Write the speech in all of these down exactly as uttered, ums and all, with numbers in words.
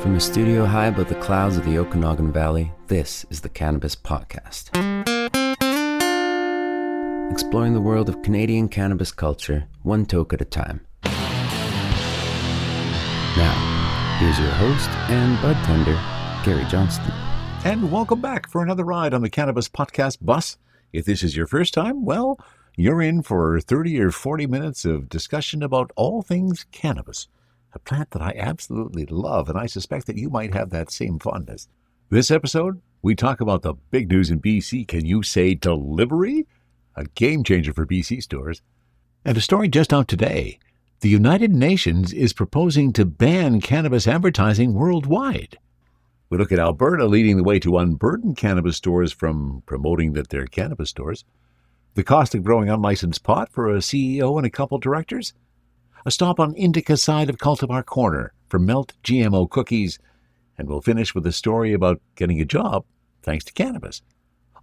From a studio high above the clouds of the Okanagan Valley, this is the Cannabis Podcast. Exploring the world of Canadian cannabis culture, one toke at a time. Now, here's your host and bud tender, Gary Johnston. And welcome back for another ride on the Cannabis Podcast bus. If this is your first time, well, you're in for thirty or forty minutes of discussion about all things cannabis, a plant that I absolutely love, and I suspect that you might have that same fondness. This episode, we talk about the big news in B C. Can you say delivery? A game changer for B C stores. And a story just out today. The United Nations is proposing to ban cannabis advertising worldwide. We look at Alberta leading the way to unburden cannabis stores from promoting that they're cannabis stores. The cost of growing unlicensed pot for a C E O and a couple directors. A stop on Indica side of Cultivar Corner for Melt G M O Cookies. And we'll finish with a story about getting a job thanks to cannabis.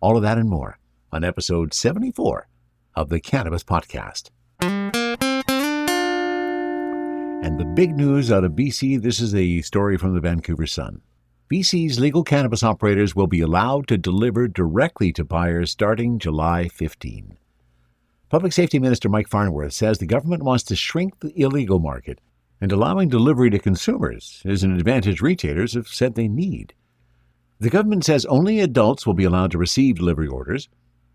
All of that and more on episode seventy-four of the Cannabis Podcast. And the big news out of B C, this is a story from the Vancouver Sun. B C's legal cannabis operators will be allowed to deliver directly to buyers starting July fifteenth. Public Safety Minister Mike Farnworth says the government wants to shrink the illegal market, and allowing delivery to consumers is an advantage retailers have said they need. The government says only adults will be allowed to receive delivery orders,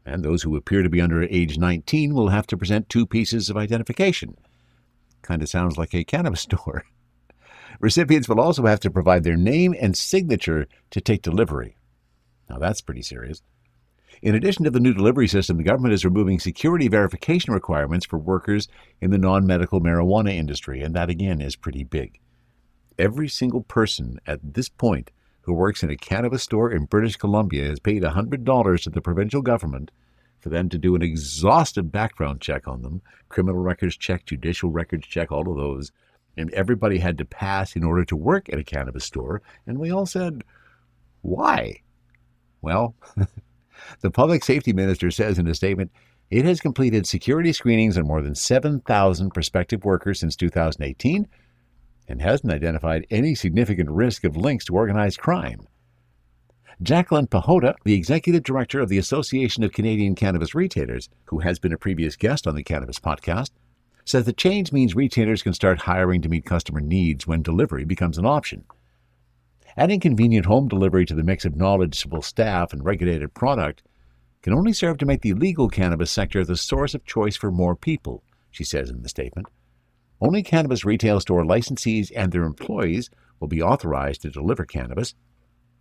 and those who appear to be under age nineteen will have to present two pieces of identification. Kind of sounds like a cannabis store. Recipients will also have to provide their name and signature to take delivery. Now that's pretty serious. In addition to the new delivery system, the government is removing security verification requirements for workers in the non-medical marijuana industry, and that again is pretty big. Every single person at this point who works in a cannabis store in British Columbia has paid one hundred dollars to the provincial government for them to do an exhaustive background check on them, criminal records check, judicial records check, all of those. And everybody had to pass in order to work at a cannabis store, and we all said, why? Well, the public safety minister says in a statement, it has completed security screenings on more than seven thousand prospective workers since two thousand eighteen and hasn't identified any significant risk of links to organized crime. Jacqueline Pahota, the executive director of the Association of Canadian Cannabis Retailers, who has been a previous guest on the Cannabis Podcast, says the change means retailers can start hiring to meet customer needs when delivery becomes an option. Adding convenient home delivery to the mix of knowledgeable staff and regulated product can only serve to make the legal cannabis sector the source of choice for more people, she says in the statement. Only cannabis retail store licensees and their employees will be authorized to deliver cannabis.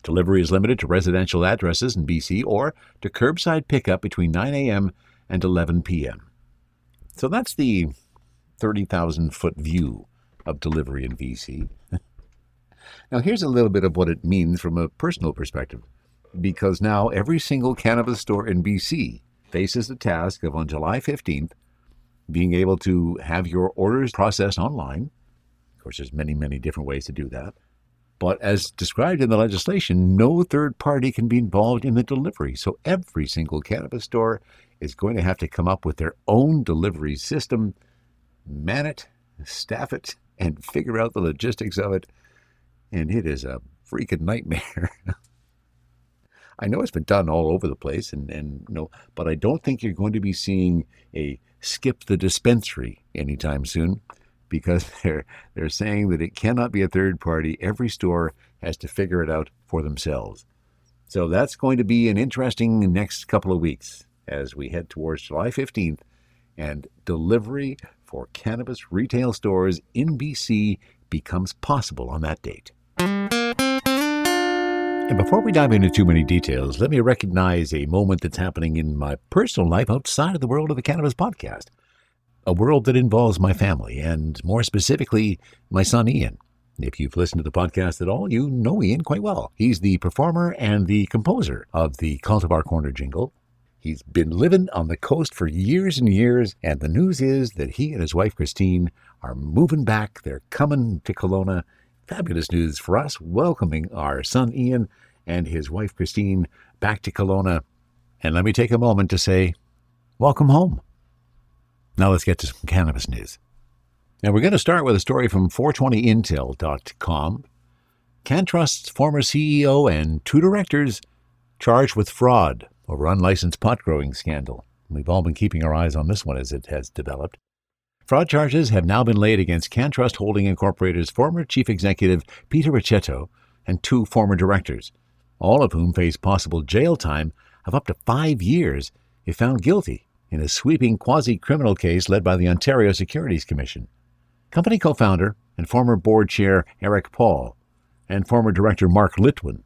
Delivery is limited to residential addresses in B C or to curbside pickup between nine a.m. and eleven p.m. So that's the thirty thousand foot view of delivery in B C. Now, here's a little bit of what it means from a personal perspective, because now every single cannabis store in B C faces the task of, on July fifteenth, being able to have your orders processed online. Of course, there's many, many different ways to do that. But as described in the legislation, no third party can be involved in the delivery. So every single cannabis store is going to have to come up with their own delivery system, man it, staff it, and figure out the logistics of it. And it is a freaking nightmare. I know it's been done all over the place, and, and you know, but I don't think you're going to be seeing a skip the dispensary anytime soon, because they're they're saying that it cannot be a third party. Every store has to figure it out for themselves. So that's going to be an interesting next couple of weeks as we head towards July fifteenth, and delivery for cannabis retail stores in B C becomes possible on that date. And before we dive into too many details, let me recognize a moment that's happening in my personal life outside of the world of the Cannabis Podcast, a world that involves my family, and more specifically, my son Ian. If you've listened to the podcast at all, you know Ian quite well. He's the performer and the composer of the Cultivar Corner jingle. He's been living on the coast for years and years, and the news is that he and his wife, Christine, are moving back. They're coming to Kelowna. Fabulous news for us, welcoming our son Ian and his wife, Christine, back to Kelowna. And let me take a moment to say, welcome home. Now let's get to some cannabis news. Now we're going to start with a story from four twenty intel dot com. CannTrust's former C E O and two directors charged with fraud over unlicensed pot growing scandal. We've all been keeping our eyes on this one as it has developed. Fraud charges have now been laid against CannTrust Holdings Incorporated's former chief executive, Peter Ricchetto, and two former directors, all of whom face possible jail time of up to five years if found guilty in a sweeping quasi-criminal case led by the Ontario Securities Commission. Company co-founder and former board chair Eric Paul and former director Mark Litwin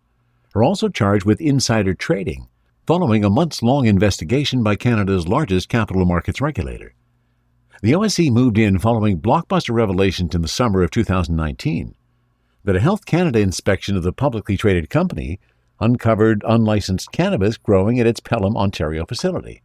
are also charged with insider trading following a months-long investigation by Canada's largest capital markets regulator. The O S C moved in following blockbuster revelations in the summer of two thousand nineteen that a Health Canada inspection of the publicly traded company uncovered unlicensed cannabis growing at its Pelham, Ontario facility.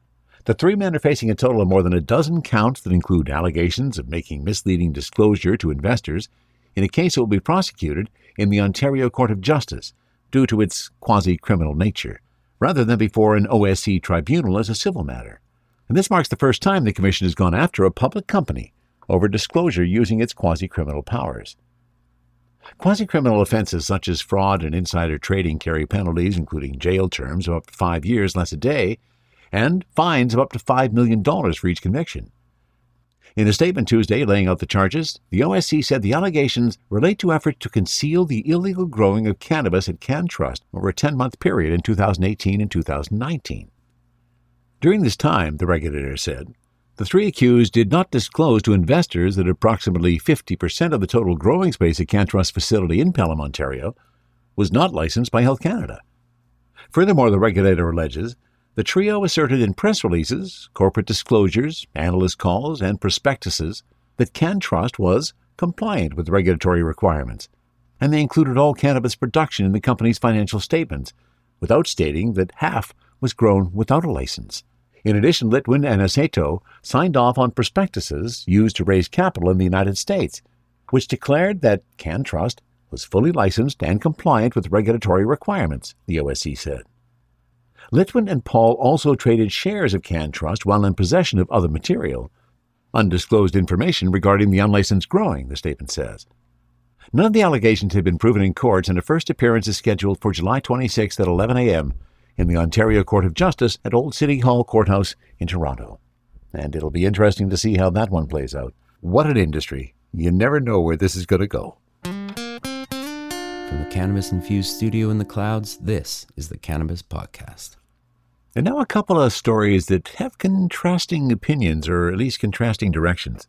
The three men are facing a total of more than a dozen counts that include allegations of making misleading disclosure to investors in a case that will be prosecuted in the Ontario Court of Justice due to its quasi-criminal nature, rather than before an O S C tribunal as a civil matter. And this marks the first time the Commission has gone after a public company over disclosure using its quasi-criminal powers. Quasi-criminal offenses such as fraud and insider trading carry penalties, including jail terms of up to five years less a day, and fines of up to five million dollars for each conviction. In a statement Tuesday laying out the charges, the O S C said the allegations relate to efforts to conceal the illegal growing of cannabis at CannTrust over a ten-month period in two thousand eighteen and two thousand nineteen. During this time, the regulator said, the three accused did not disclose to investors that approximately fifty percent of the total growing space at CannTrust's facility in Pelham, Ontario, was not licensed by Health Canada. Furthermore, the regulator alleges the trio asserted in press releases, corporate disclosures, analyst calls, and prospectuses that CannTrust was compliant with regulatory requirements, and they included all cannabis production in the company's financial statements, without stating that half was grown without a license. In addition, Litwin and Aceto signed off on prospectuses used to raise capital in the United States, which declared that CannTrust was fully licensed and compliant with regulatory requirements, the O S C said. Litwin and Paul also traded shares of CannTrust while in possession of other material, undisclosed information regarding the unlicensed growing, the statement says. None of the allegations have been proven in courts, and a first appearance is scheduled for July twenty-sixth at eleven a.m. in the Ontario Court of Justice at Old City Hall Courthouse in Toronto. And it'll be interesting to see how that one plays out. What an industry. You never know where this is going to go. From the cannabis-infused studio in the clouds, this is the Cannabis Podcast. And now a couple of stories that have contrasting opinions, or at least contrasting directions.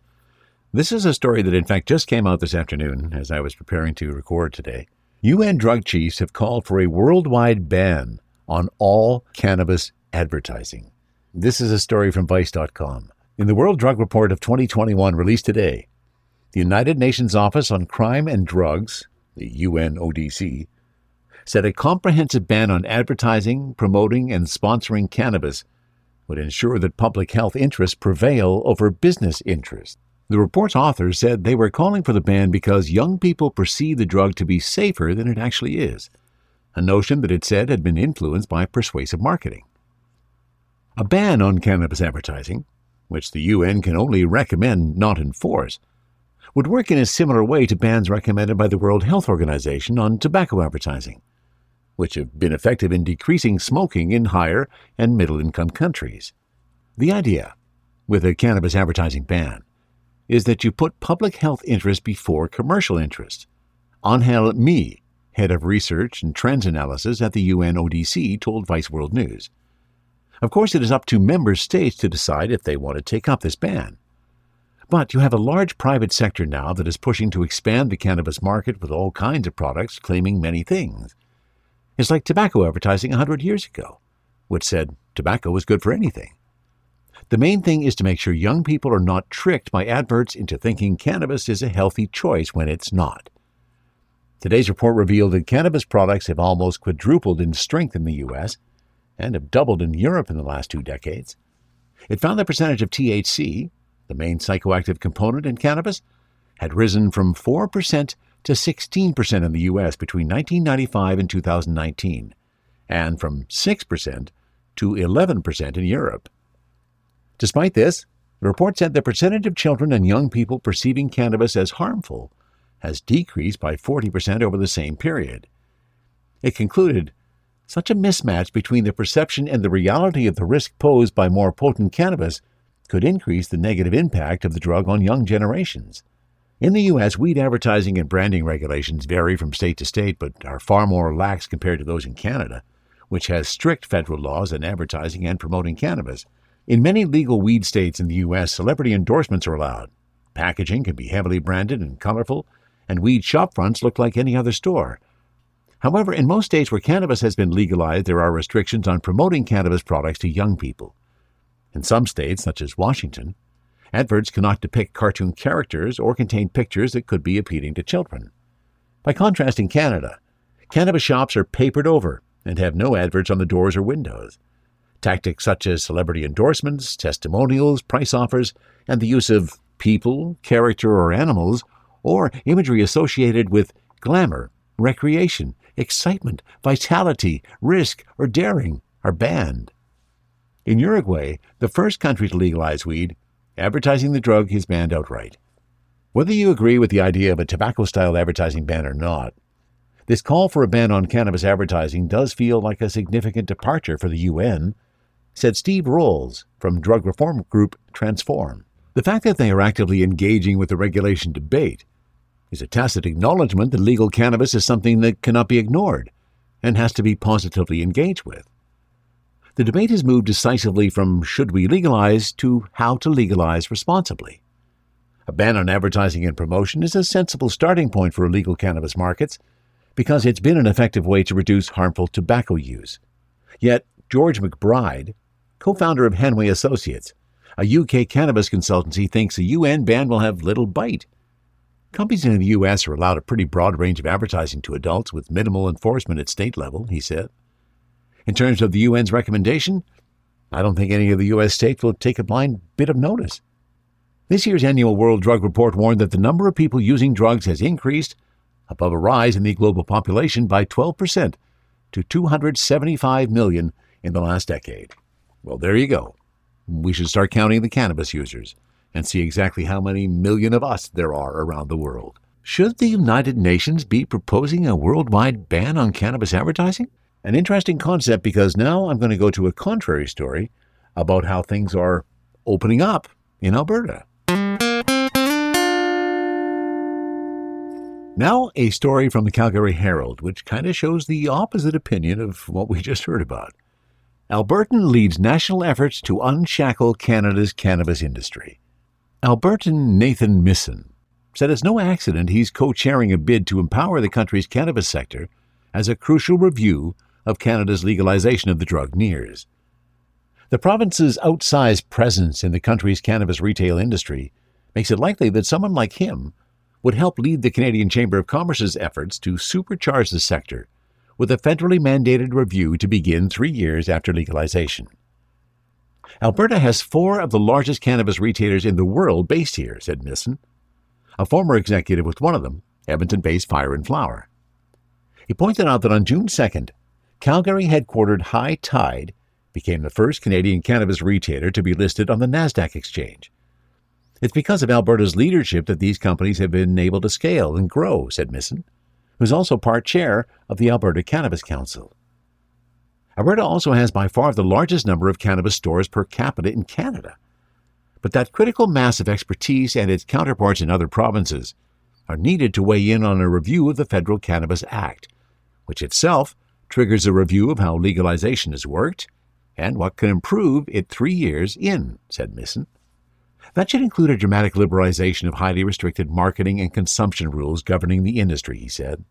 This is a story that, in fact, just came out this afternoon as I was preparing to record today. U N drug chiefs have called for a worldwide ban on all cannabis advertising. This is a story from Vice dot com. In the World Drug Report of twenty twenty-one, released today, the United Nations Office on Crime and Drugs, the U N O D C, said a comprehensive ban on advertising, promoting, and sponsoring cannabis would ensure that public health interests prevail over business interests. The report's authors said they were calling for the ban because young people perceive the drug to be safer than it actually is, a notion that it said had been influenced by persuasive marketing. A ban on cannabis advertising, which the U N can only recommend, not enforce, would work in a similar way to bans recommended by the World Health Organization on tobacco advertising, which have been effective in decreasing smoking in higher and middle-income countries. The idea with a cannabis advertising ban is that you put public health interest before commercial interest. Angel Mi, head of research and trends analysis at the U N O D C, told Vice World News. Of course, it is up to member states to decide if they want to take up this ban. But you have a large private sector now that is pushing to expand the cannabis market with all kinds of products claiming many things. It's like tobacco advertising one hundred years ago, which said tobacco was good for anything. The main thing is to make sure young people are not tricked by adverts into thinking cannabis is a healthy choice when it's not. Today's report revealed that cannabis products have almost quadrupled in strength in the U S and have doubled in Europe in the last two decades. It found the percentage of T H C, the main psychoactive component in cannabis, had risen from four percent to sixteen percent in the U S between nineteen ninety-five and two thousand nineteen, and from six percent to eleven percent in Europe. Despite this, the report said the percentage of children and young people perceiving cannabis as harmful has decreased by forty percent over the same period. It concluded, such a mismatch between the perception and the reality of the risk posed by more potent cannabis could increase the negative impact of the drug on young generations. In the U S, weed advertising and branding regulations vary from state to state but are far more lax compared to those in Canada, which has strict federal laws on advertising and promoting cannabis. In many legal weed states in the U S, celebrity endorsements are allowed. Packaging can be heavily branded and colorful, and weed shop fronts look like any other store. However, in most states where cannabis has been legalized, there are restrictions on promoting cannabis products to young people. In some states, such as Washington, adverts cannot depict cartoon characters or contain pictures that could be appealing to children. By contrast, in Canada, cannabis shops are papered over and have no adverts on the doors or windows. Tactics such as celebrity endorsements, testimonials, price offers, and the use of people, character, or animals, or imagery associated with glamour, recreation, excitement, vitality, risk, or daring are banned. In Uruguay, the first country to legalize weed, advertising the drug is banned outright. Whether you agree with the idea of a tobacco-style advertising ban or not, this call for a ban on cannabis advertising does feel like a significant departure for the U N, said Steve Rolls from drug reform group Transform. The fact that they are actively engaging with the regulation debate is a tacit acknowledgement that legal cannabis is something that cannot be ignored and has to be positively engaged with. The debate has moved decisively from should we legalize to how to legalize responsibly. A ban on advertising and promotion is a sensible starting point for legal cannabis markets because it's been an effective way to reduce harmful tobacco use. Yet, George McBride, co-founder of Hanway Associates, a U K cannabis consultancy, thinks a U N ban will have little bite. Companies in the U S are allowed a pretty broad range of advertising to adults with minimal enforcement at state level, he said. In terms of the U N's recommendation, I don't think any of the U S states will take a blind bit of notice. This year's annual World Drug Report warned that the number of people using drugs has increased above a rise in the global population by twelve percent to two hundred seventy-five million in the last decade. Well, there you go. We should start counting the cannabis users and see exactly how many million of us there are around the world. Should the United Nations be proposing a worldwide ban on cannabis advertising? An interesting concept, because now I'm going to go to a contrary story about how things are opening up in Alberta. Now a story from the Calgary Herald, which kind of shows the opposite opinion of what we just heard about. Albertan leads national efforts to unshackle Canada's cannabis industry. Albertan Nathan Mison said it's no accident he's co-chairing a bid to empower the country's cannabis sector as a crucial review of Canada's legalization of the drug nears. The province's outsized presence in the country's cannabis retail industry makes it likely that someone like him would help lead the Canadian Chamber of Commerce's efforts to supercharge the sector with a federally mandated review to begin three years after legalization. Alberta has four of the largest cannabis retailers in the world based here, said Mison, a former executive with one of them, Edmonton-based Fire and Flower. He pointed out that on June second, Calgary-headquartered High Tide became the first Canadian cannabis retailer to be listed on the NASDAQ exchange. It's because of Alberta's leadership that these companies have been able to scale and grow, said Mison, who's also part chair of the Alberta Cannabis Council. Alberta also has by far the largest number of cannabis stores per capita in Canada, but that critical mass of expertise and its counterparts in other provinces are needed to weigh in on a review of the Federal Cannabis Act, which itself triggers a review of how legalization has worked and what can improve it three years in, said Mison. That should include a dramatic liberalization of highly restricted marketing and consumption rules governing the industry, he said.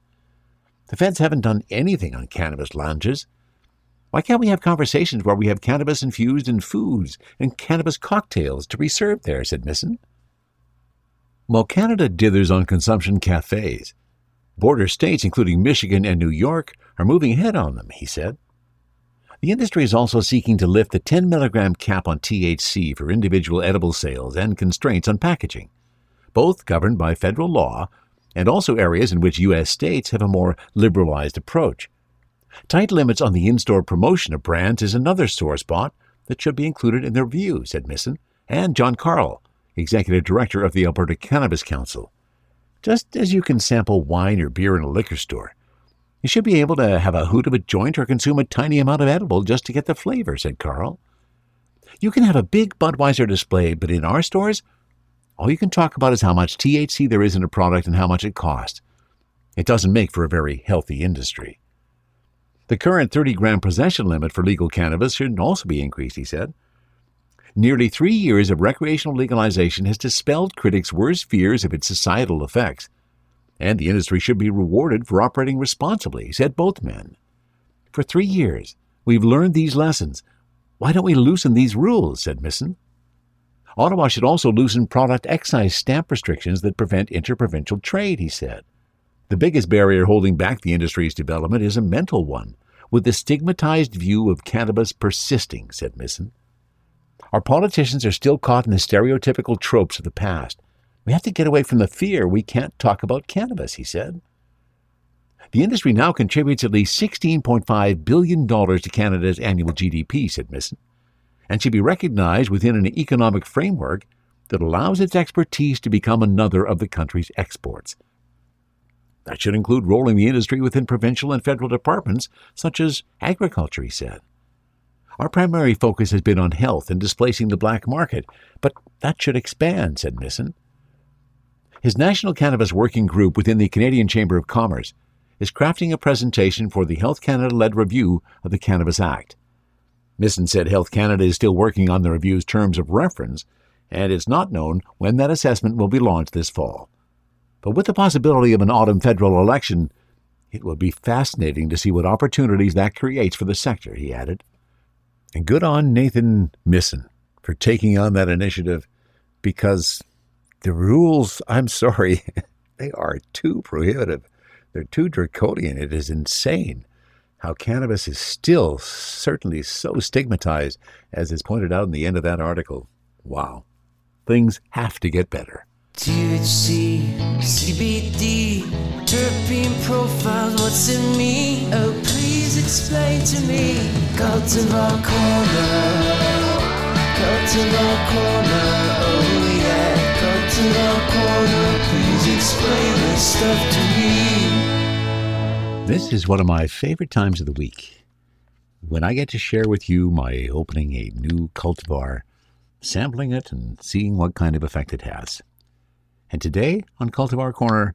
The feds haven't done anything on cannabis lounges. Why can't we have conversations where we have cannabis infused in foods and cannabis cocktails to be served there, said Mison. While Canada dithers on consumption cafes, border states, including Michigan and New York, are moving ahead on them, he said. The industry is also seeking to lift the ten milligram cap on T H C for individual edible sales and constraints on packaging, both governed by federal law and also areas in which U S states have a more liberalized approach. Tight limits on the in-store promotion of brands is another sore spot that should be included in their review, said Mison, and John Carl, executive director of the Alberta Cannabis Council. Just as you can sample wine or beer in a liquor store, you should be able to have a hoot of a joint or consume a tiny amount of edible just to get the flavor, said Carl. You can have a big Budweiser display, but in our stores, all you can talk about is how much T H C there is in a product and how much it costs. It doesn't make for a very healthy industry. The current thirty-gram possession limit for legal cannabis should also be increased, he said. Nearly three years of recreational legalization has dispelled critics' worst fears of its societal effects, and the industry should be rewarded for operating responsibly, said both men. For three years, we've learned these lessons. Why don't we loosen these rules, said Mison. Ottawa should also loosen product excise stamp restrictions that prevent interprovincial trade, he said. The biggest barrier holding back the industry's development is a mental one, with the stigmatized view of cannabis persisting, said Mison. Our politicians are still caught in the stereotypical tropes of the past. We have to get away from the fear we can't talk about cannabis, he said. The industry now contributes at least sixteen point five billion dollars to Canada's annual G D P, said Mison, and should be recognized within an economic framework that allows its expertise to become another of the country's exports. That should include rolling the industry within provincial and federal departments, such as agriculture, he said. Our primary focus has been on health and displacing the black market, but that should expand, said Mison. His National Cannabis Working Group within the Canadian Chamber of Commerce is crafting a presentation for the Health Canada-led review of the Cannabis Act. Mison said Health Canada is still working on the review's terms of reference, and it's not known when that assessment will be launched this fall. But with the possibility of an autumn federal election, it will be fascinating to see what opportunities that creates for the sector, he added. And good on Nathan Mison for taking on that initiative, because the rules, I'm sorry, they are too prohibitive. They're too draconian. It is insane how cannabis is still certainly so stigmatized, as is pointed out in the end of that article. Wow. Things have to get better. T H C, C B D, terpene profiles, what's in me? Oh, please explain to me. Cultivar Corner, Cultivar Corner, oh yeah. Cultivar Corner, please explain this stuff to me. This is one of my favorite times of the week, when I get to share with you my opening a new cultivar, sampling it, and seeing what kind of effect it has. And today on Cultivar Corner,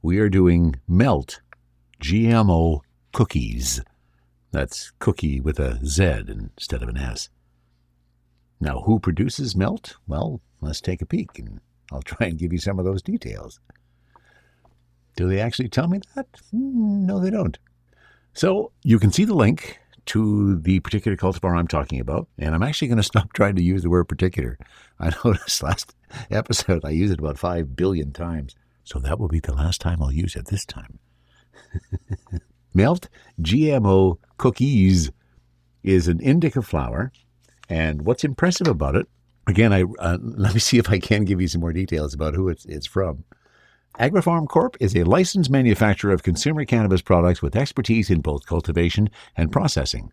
we are doing Melt G M O Cookies. That's cookie with a Z instead of an S. Now, who produces Melt? Well, let's take a peek, and I'll try and give you some of those details. Do they actually tell me that? No, they don't. So you can see the link to the particular cultivar I'm talking about, and I'm actually going to stop trying to use the word particular. I noticed last episode I used it about five billion times, so that will be the last time I'll use it this time. Melt G M O Cookies is an indica flower, and what's impressive about it, again, I uh, let me see if I can give you some more details about who it's, it's from. Agrifarm Corp is a licensed manufacturer of consumer cannabis products with expertise in both cultivation and processing.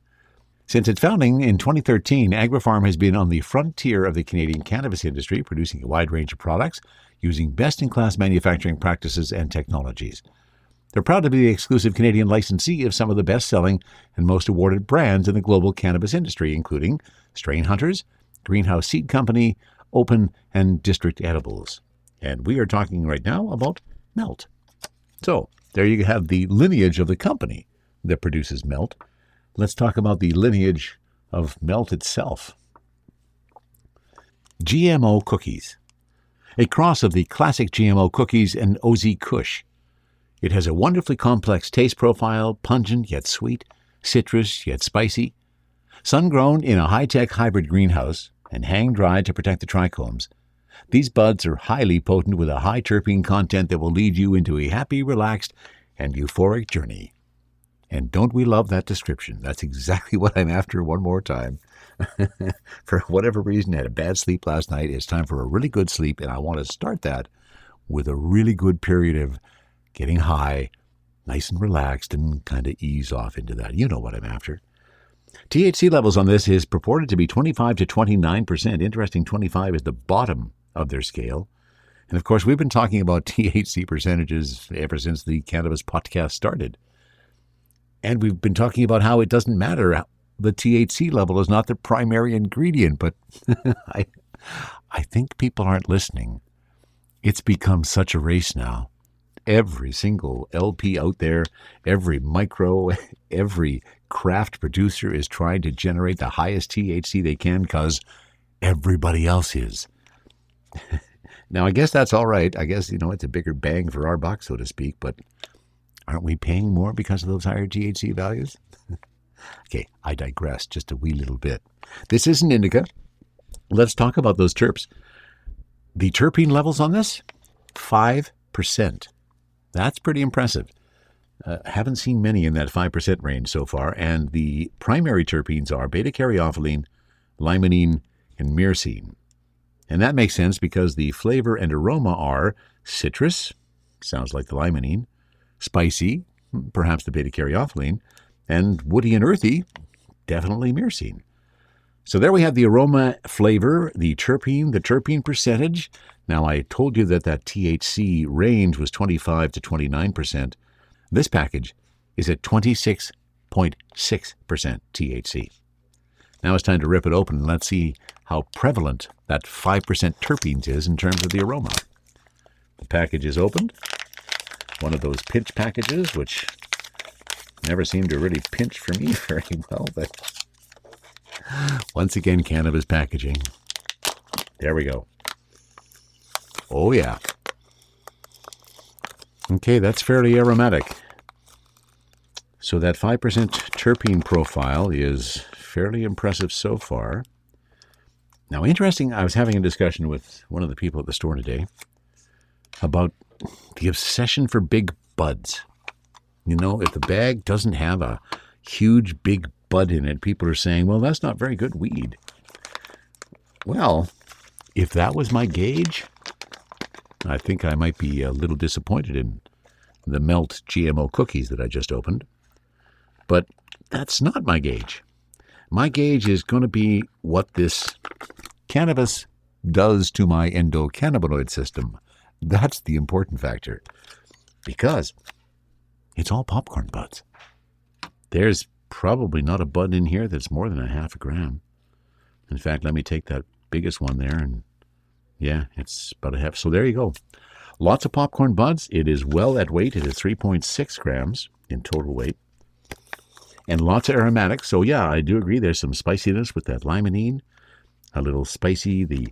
Since its founding in twenty thirteen, Agrifarm has been on the frontier of the Canadian cannabis industry, producing a wide range of products using best-in-class manufacturing practices and technologies. They're proud to be the exclusive Canadian licensee of some of the best-selling and most awarded brands in the global cannabis industry, including Strain Hunters, Greenhouse Seed Company, Open, and District Edibles. And we are talking right now about Melt. So there you have the lineage of the company that produces Melt. Let's talk about the lineage of Melt itself. G M O Cookies. A cross of the classic G M O cookies and Oz Kush. It has a wonderfully complex taste profile, pungent yet sweet, citrus yet spicy. Sun-grown in a high-tech hybrid greenhouse and hang-dried to protect the trichomes. These buds are highly potent with a high terpene content that will lead you into a happy, relaxed, and euphoric journey. And don't we love that description? That's exactly what I'm after one more time. For whatever reason, I had a bad sleep last night. It's time for a really good sleep, and I want to start that with a really good period of getting high, nice and relaxed, and kind of ease off into that. You know what I'm after. T H C levels on this is purported to be twenty-five to twenty-nine percent. Interesting, twenty-five is the bottom of their scale. And of course, we've been talking about T H C percentages ever since the cannabis podcast started. And we've been talking about how it doesn't matter. The T H C level is not the primary ingredient, but I, I think people aren't listening. It's become such a race now. Every single L P out there, every micro, every craft producer is trying to generate the highest T H C they can because everybody else is. Now, I guess that's all right. I guess, you know, it's a bigger bang for our buck, so to speak, but aren't we paying more because of those higher T H C values? Okay, I digress just a wee little bit. This isn't indica. Let's talk about those terps. The terpene levels on this, five percent. That's pretty impressive. Uh, haven't seen many in that five percent range so far. And the primary terpenes are beta-caryophyllene, limonene, and myrcene. And that makes sense because the flavor and aroma are citrus, sounds like the limonene, spicy, perhaps the beta-caryophyllene, and woody and earthy, definitely myrcene. So there we have the aroma, flavor, the terpene, the terpene percentage. Now, I told you that that T H C range was twenty-five to twenty-nine percent. This package is at twenty-six point six percent T H C. Now it's time to rip it open and let's see how prevalent that five percent terpenes is in terms of the aroma. The package is opened. One of those pinch packages, which never seem to really pinch for me very well, but once again, cannabis packaging. There we go. Oh, yeah. Okay, that's fairly aromatic. So that five percent terpene profile is fairly impressive so far. Now, interesting, I was having a discussion with one of the people at the store today about the obsession for big buds. You know, if the bag doesn't have a huge big bud in it, people are saying, well, that's not very good weed. Well, if that was my gauge, I think I might be a little disappointed in the Melt G M O Cookies that I just opened. But that's not my gauge. My gauge is going to be what this cannabis does to my endocannabinoid system. That's the important factor. Because it's all popcorn buds. There's probably not a bud in here that's more than a half a gram. In fact, let me take that biggest one there, and yeah, it's about a half. So there you go. Lots of popcorn buds. It is well at weight. It is three point six grams in total weight. And lots of aromatics. So yeah, I do agree. There's some spiciness with that limonene. A little spicy. The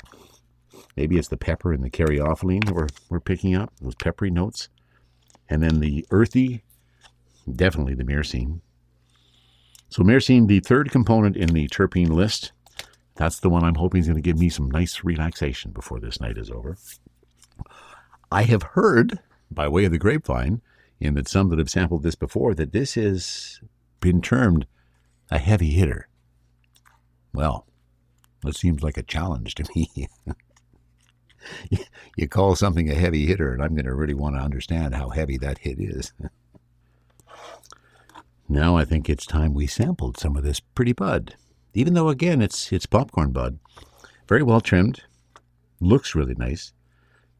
Maybe it's the pepper and the caryophyllene that we're, we're picking up. Those peppery notes. And then the earthy. Definitely the myrcene. So myrcene, the third component in the terpene list, that's the one I'm hoping is going to give me some nice relaxation before this night is over. I have heard, by way of the grapevine, and that some that have sampled this before, that this has been termed a heavy hitter. Well, that seems like a challenge to me. You call something a heavy hitter, and I'm going to really want to understand how heavy that hit is. Now I think it's time we sampled some of this pretty bud. Even though, again, it's it's popcorn bud. Very well trimmed. Looks really nice.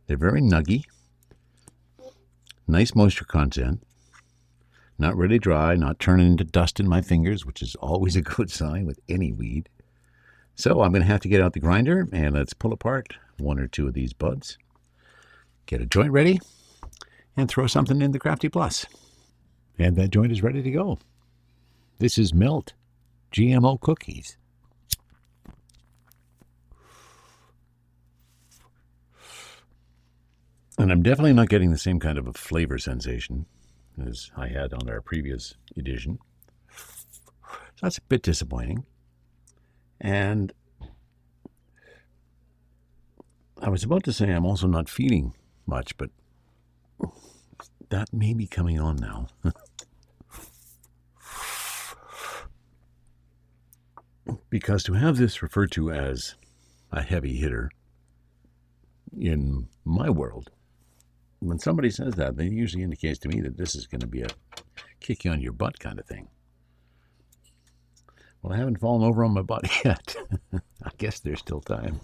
They're very nuggy. Nice moisture content. Not really dry, not turning into dust in my fingers, which is always a good sign with any weed. So I'm going to have to get out the grinder, and let's pull apart one or two of these buds. Get a joint ready, and throw something in the Crafty Plus. And that joint is ready to go. This is Melt G M O Cookies. And I'm definitely not getting the same kind of a flavor sensation as I had on our previous edition. So that's a bit disappointing. And I was about to say I'm also not feeling much, but that may be coming on now. Because to have this referred to as a heavy hitter in my world, when somebody says that, they usually indicates to me that this is going to be a kick you on your butt kind of thing. Well, I haven't fallen over on my butt yet. I guess there's still time.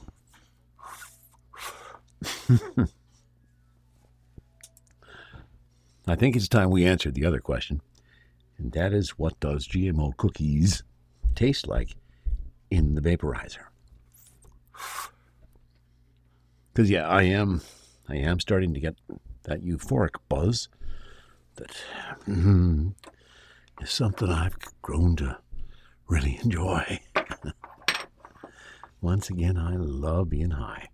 I think it's time we answered the other question, and that is, what does G M O cookies taste like in the vaporizer? Because, yeah, I am I am starting to get that euphoric buzz that mm, is something I've grown to really enjoy. Once again, I love being high.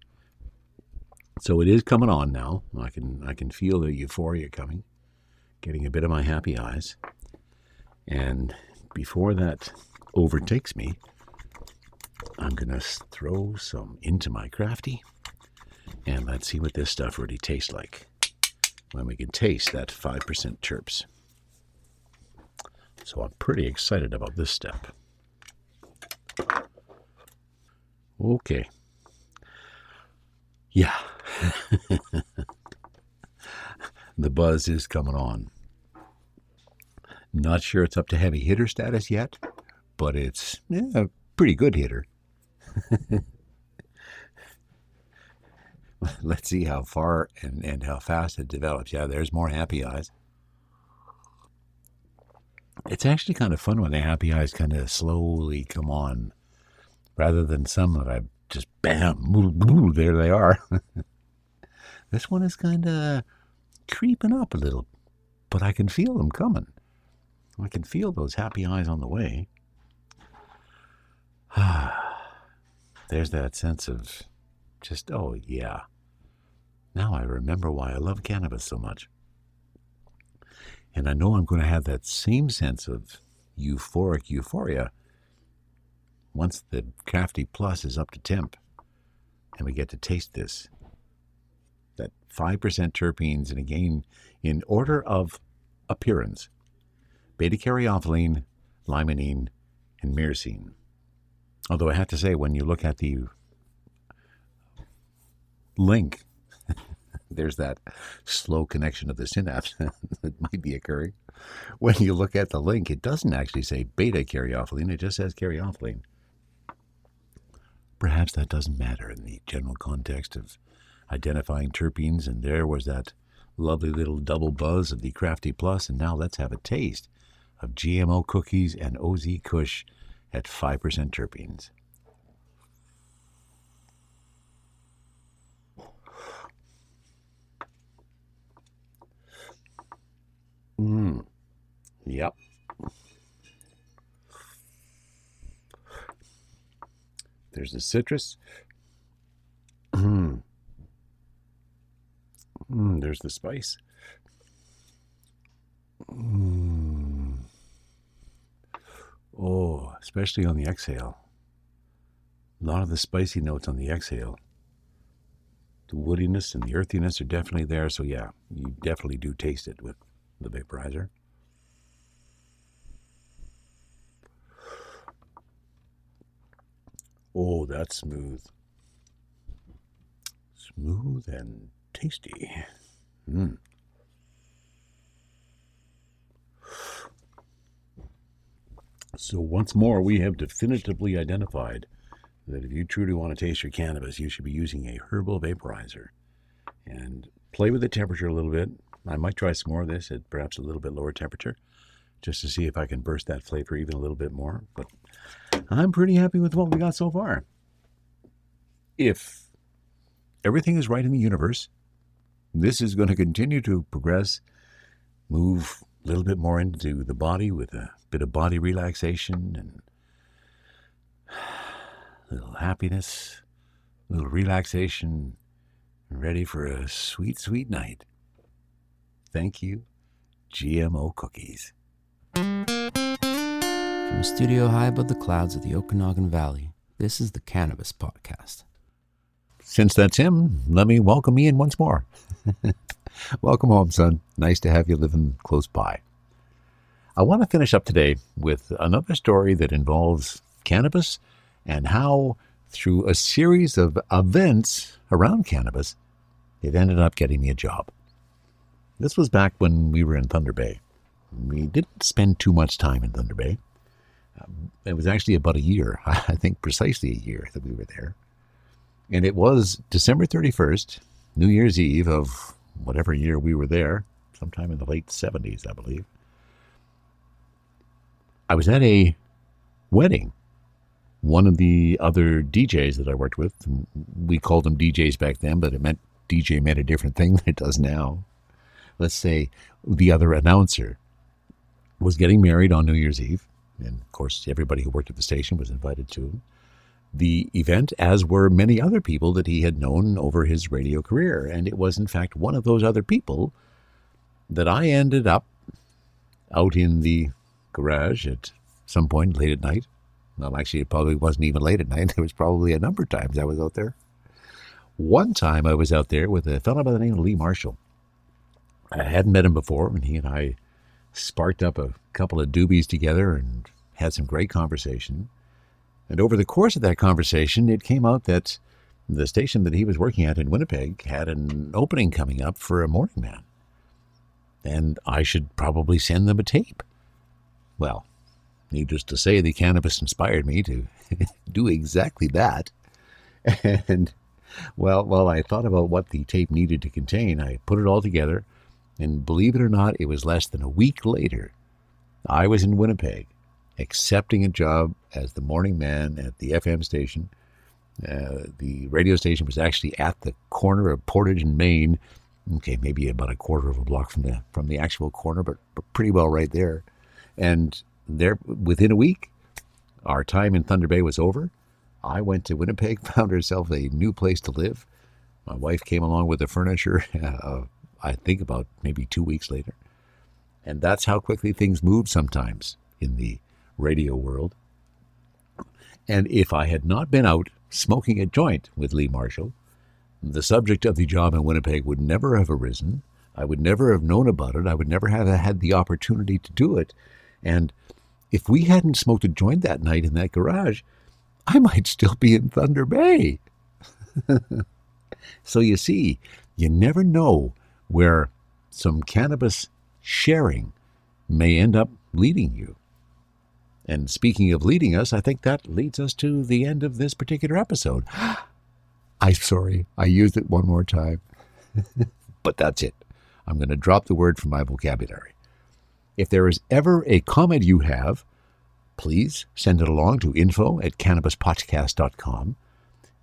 So it is coming on now. I can I can feel the euphoria coming, getting a bit of my happy eyes. And before that overtakes me, I'm going to throw some into my Crafty, and let's see what this stuff really tastes like when we can taste that five percent terps. So I'm pretty excited about this step. Okay. Yeah. The buzz is coming on. Not sure it's up to heavy hitter status yet, but it's yeah, a pretty good hitter. Let's see how far and, and how fast it develops. Yeah, there's more happy eyes. It's actually kind of fun when the happy eyes kind of slowly come on, rather than some that I just, bam, boo, boo, there they are. This one is kind of creeping up a little, but I can feel them coming. I can feel those happy eyes on the way. There's that sense of just, oh, yeah. Now I remember why I love cannabis so much. And I know I'm going to have that same sense of euphoric euphoria once the Crafty Plus is up to temp and we get to taste this. That five percent terpenes, and again, in order of appearance: beta-caryophyllene, limonene, and myrcene. Although I have to say, when you look at the link, there's that slow connection of the synapse that might be occurring. When you look at the link, it doesn't actually say beta-caryophyllene, it just says caryophyllene. Perhaps that doesn't matter in the general context of identifying terpenes, and there was that lovely little double buzz of the Crafty Plus, and now let's have a taste of G M O cookies and Oz Kush at five percent terpenes. Mmm. Yep. There's the citrus. Mmm. Mmm. There's the spice. Mmm. Oh, especially on the exhale. A lot of the spicy notes on the exhale. The woodiness and the earthiness are definitely there. So yeah, you definitely do taste it with the vaporizer. Oh, that's smooth. Smooth and tasty. Mm. So once more, we have definitively identified that if you truly want to taste your cannabis, you should be using a herbal vaporizer. And play with the temperature a little bit. I might try some more of this at perhaps a little bit lower temperature, just to see if I can burst that flavor even a little bit more. But I'm pretty happy with what we got so far. If everything is right in the universe, this is going to continue to progress, move a little bit more into the body with a bit of body relaxation and a little happiness, a little relaxation, ready for a sweet, sweet night. Thank you, G M O cookies. From studio high above the clouds of the Okanagan Valley, this is the Cannabis Podcast. Since that's him, let me welcome Ian once more. Welcome home, son. Nice to have you living close by. I want to finish up today with another story that involves cannabis and how, through a series of events around cannabis, it ended up getting me a job. This was back when we were in Thunder Bay. We didn't spend too much time in Thunder Bay. Um, it was actually about a year, I think precisely a year that we were there. And it was December thirty-first, New Year's Eve of whatever year we were there, sometime in the late seventies, I believe. I was at a wedding. One of the other D Js that I worked with, we called them D Js back then, but it meant D J meant a different thing than it does now. Let's say the other announcer was getting married on New Year's Eve. And of course, everybody who worked at the station was invited to the event, as were many other people that he had known over his radio career. And it was, in fact, one of those other people that I ended up out in the garage at some point late at night. Well, actually, it probably wasn't even late at night. There was probably a number of times I was out there. One time I was out there with a fellow by the name of Lee Marshall. I hadn't met him before, and he and I sparked up a couple of doobies together and had some great conversation. And over the course of that conversation, it came out that the station that he was working at in Winnipeg had an opening coming up for a morning man, and I should probably send them a tape. Well, needless to say, the cannabis inspired me to do exactly that. And well, while I thought about what the tape needed to contain, I put it all together. And believe it or not, it was less than a week later, I was in Winnipeg, accepting a job as the morning man at the F M station. Uh, the radio station was actually at the corner of Portage and Maine. Okay, maybe about a quarter of a block from the from the actual corner, but, but pretty well right there. And there, within a week, our time in Thunder Bay was over. I went to Winnipeg, found herself a new place to live. My wife came along with the furniture, uh, I think about maybe two weeks later. And that's how quickly things move sometimes in the radio world. And if I had not been out smoking a joint with Lee Marshall, the subject of the job in Winnipeg would never have arisen. I would never have known about it. I would never have had the opportunity to do it. And if we hadn't smoked a joint that night in that garage, I might still be in Thunder Bay. So you see, you never know where some cannabis sharing may end up leading you. And speaking of leading us, I think that leads us to the end of this particular episode. I'm sorry, I used it one more time. But that's it. I'm going to drop the word from my vocabulary. If there is ever a comment you have, please send it along to info at cannabis podcast dot com.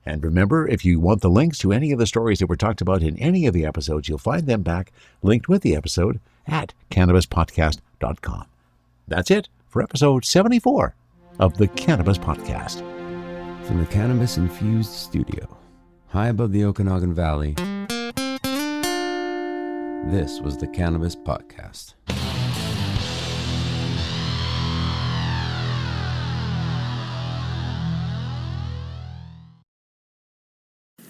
And remember, if you want the links to any of the stories that were talked about in any of the episodes, you'll find them back linked with the episode at cannabis podcast dot com. That's it for episode seventy-four of the Cannabis Podcast. From the cannabis-infused studio, high above the Okanagan Valley, this was the Cannabis Podcast.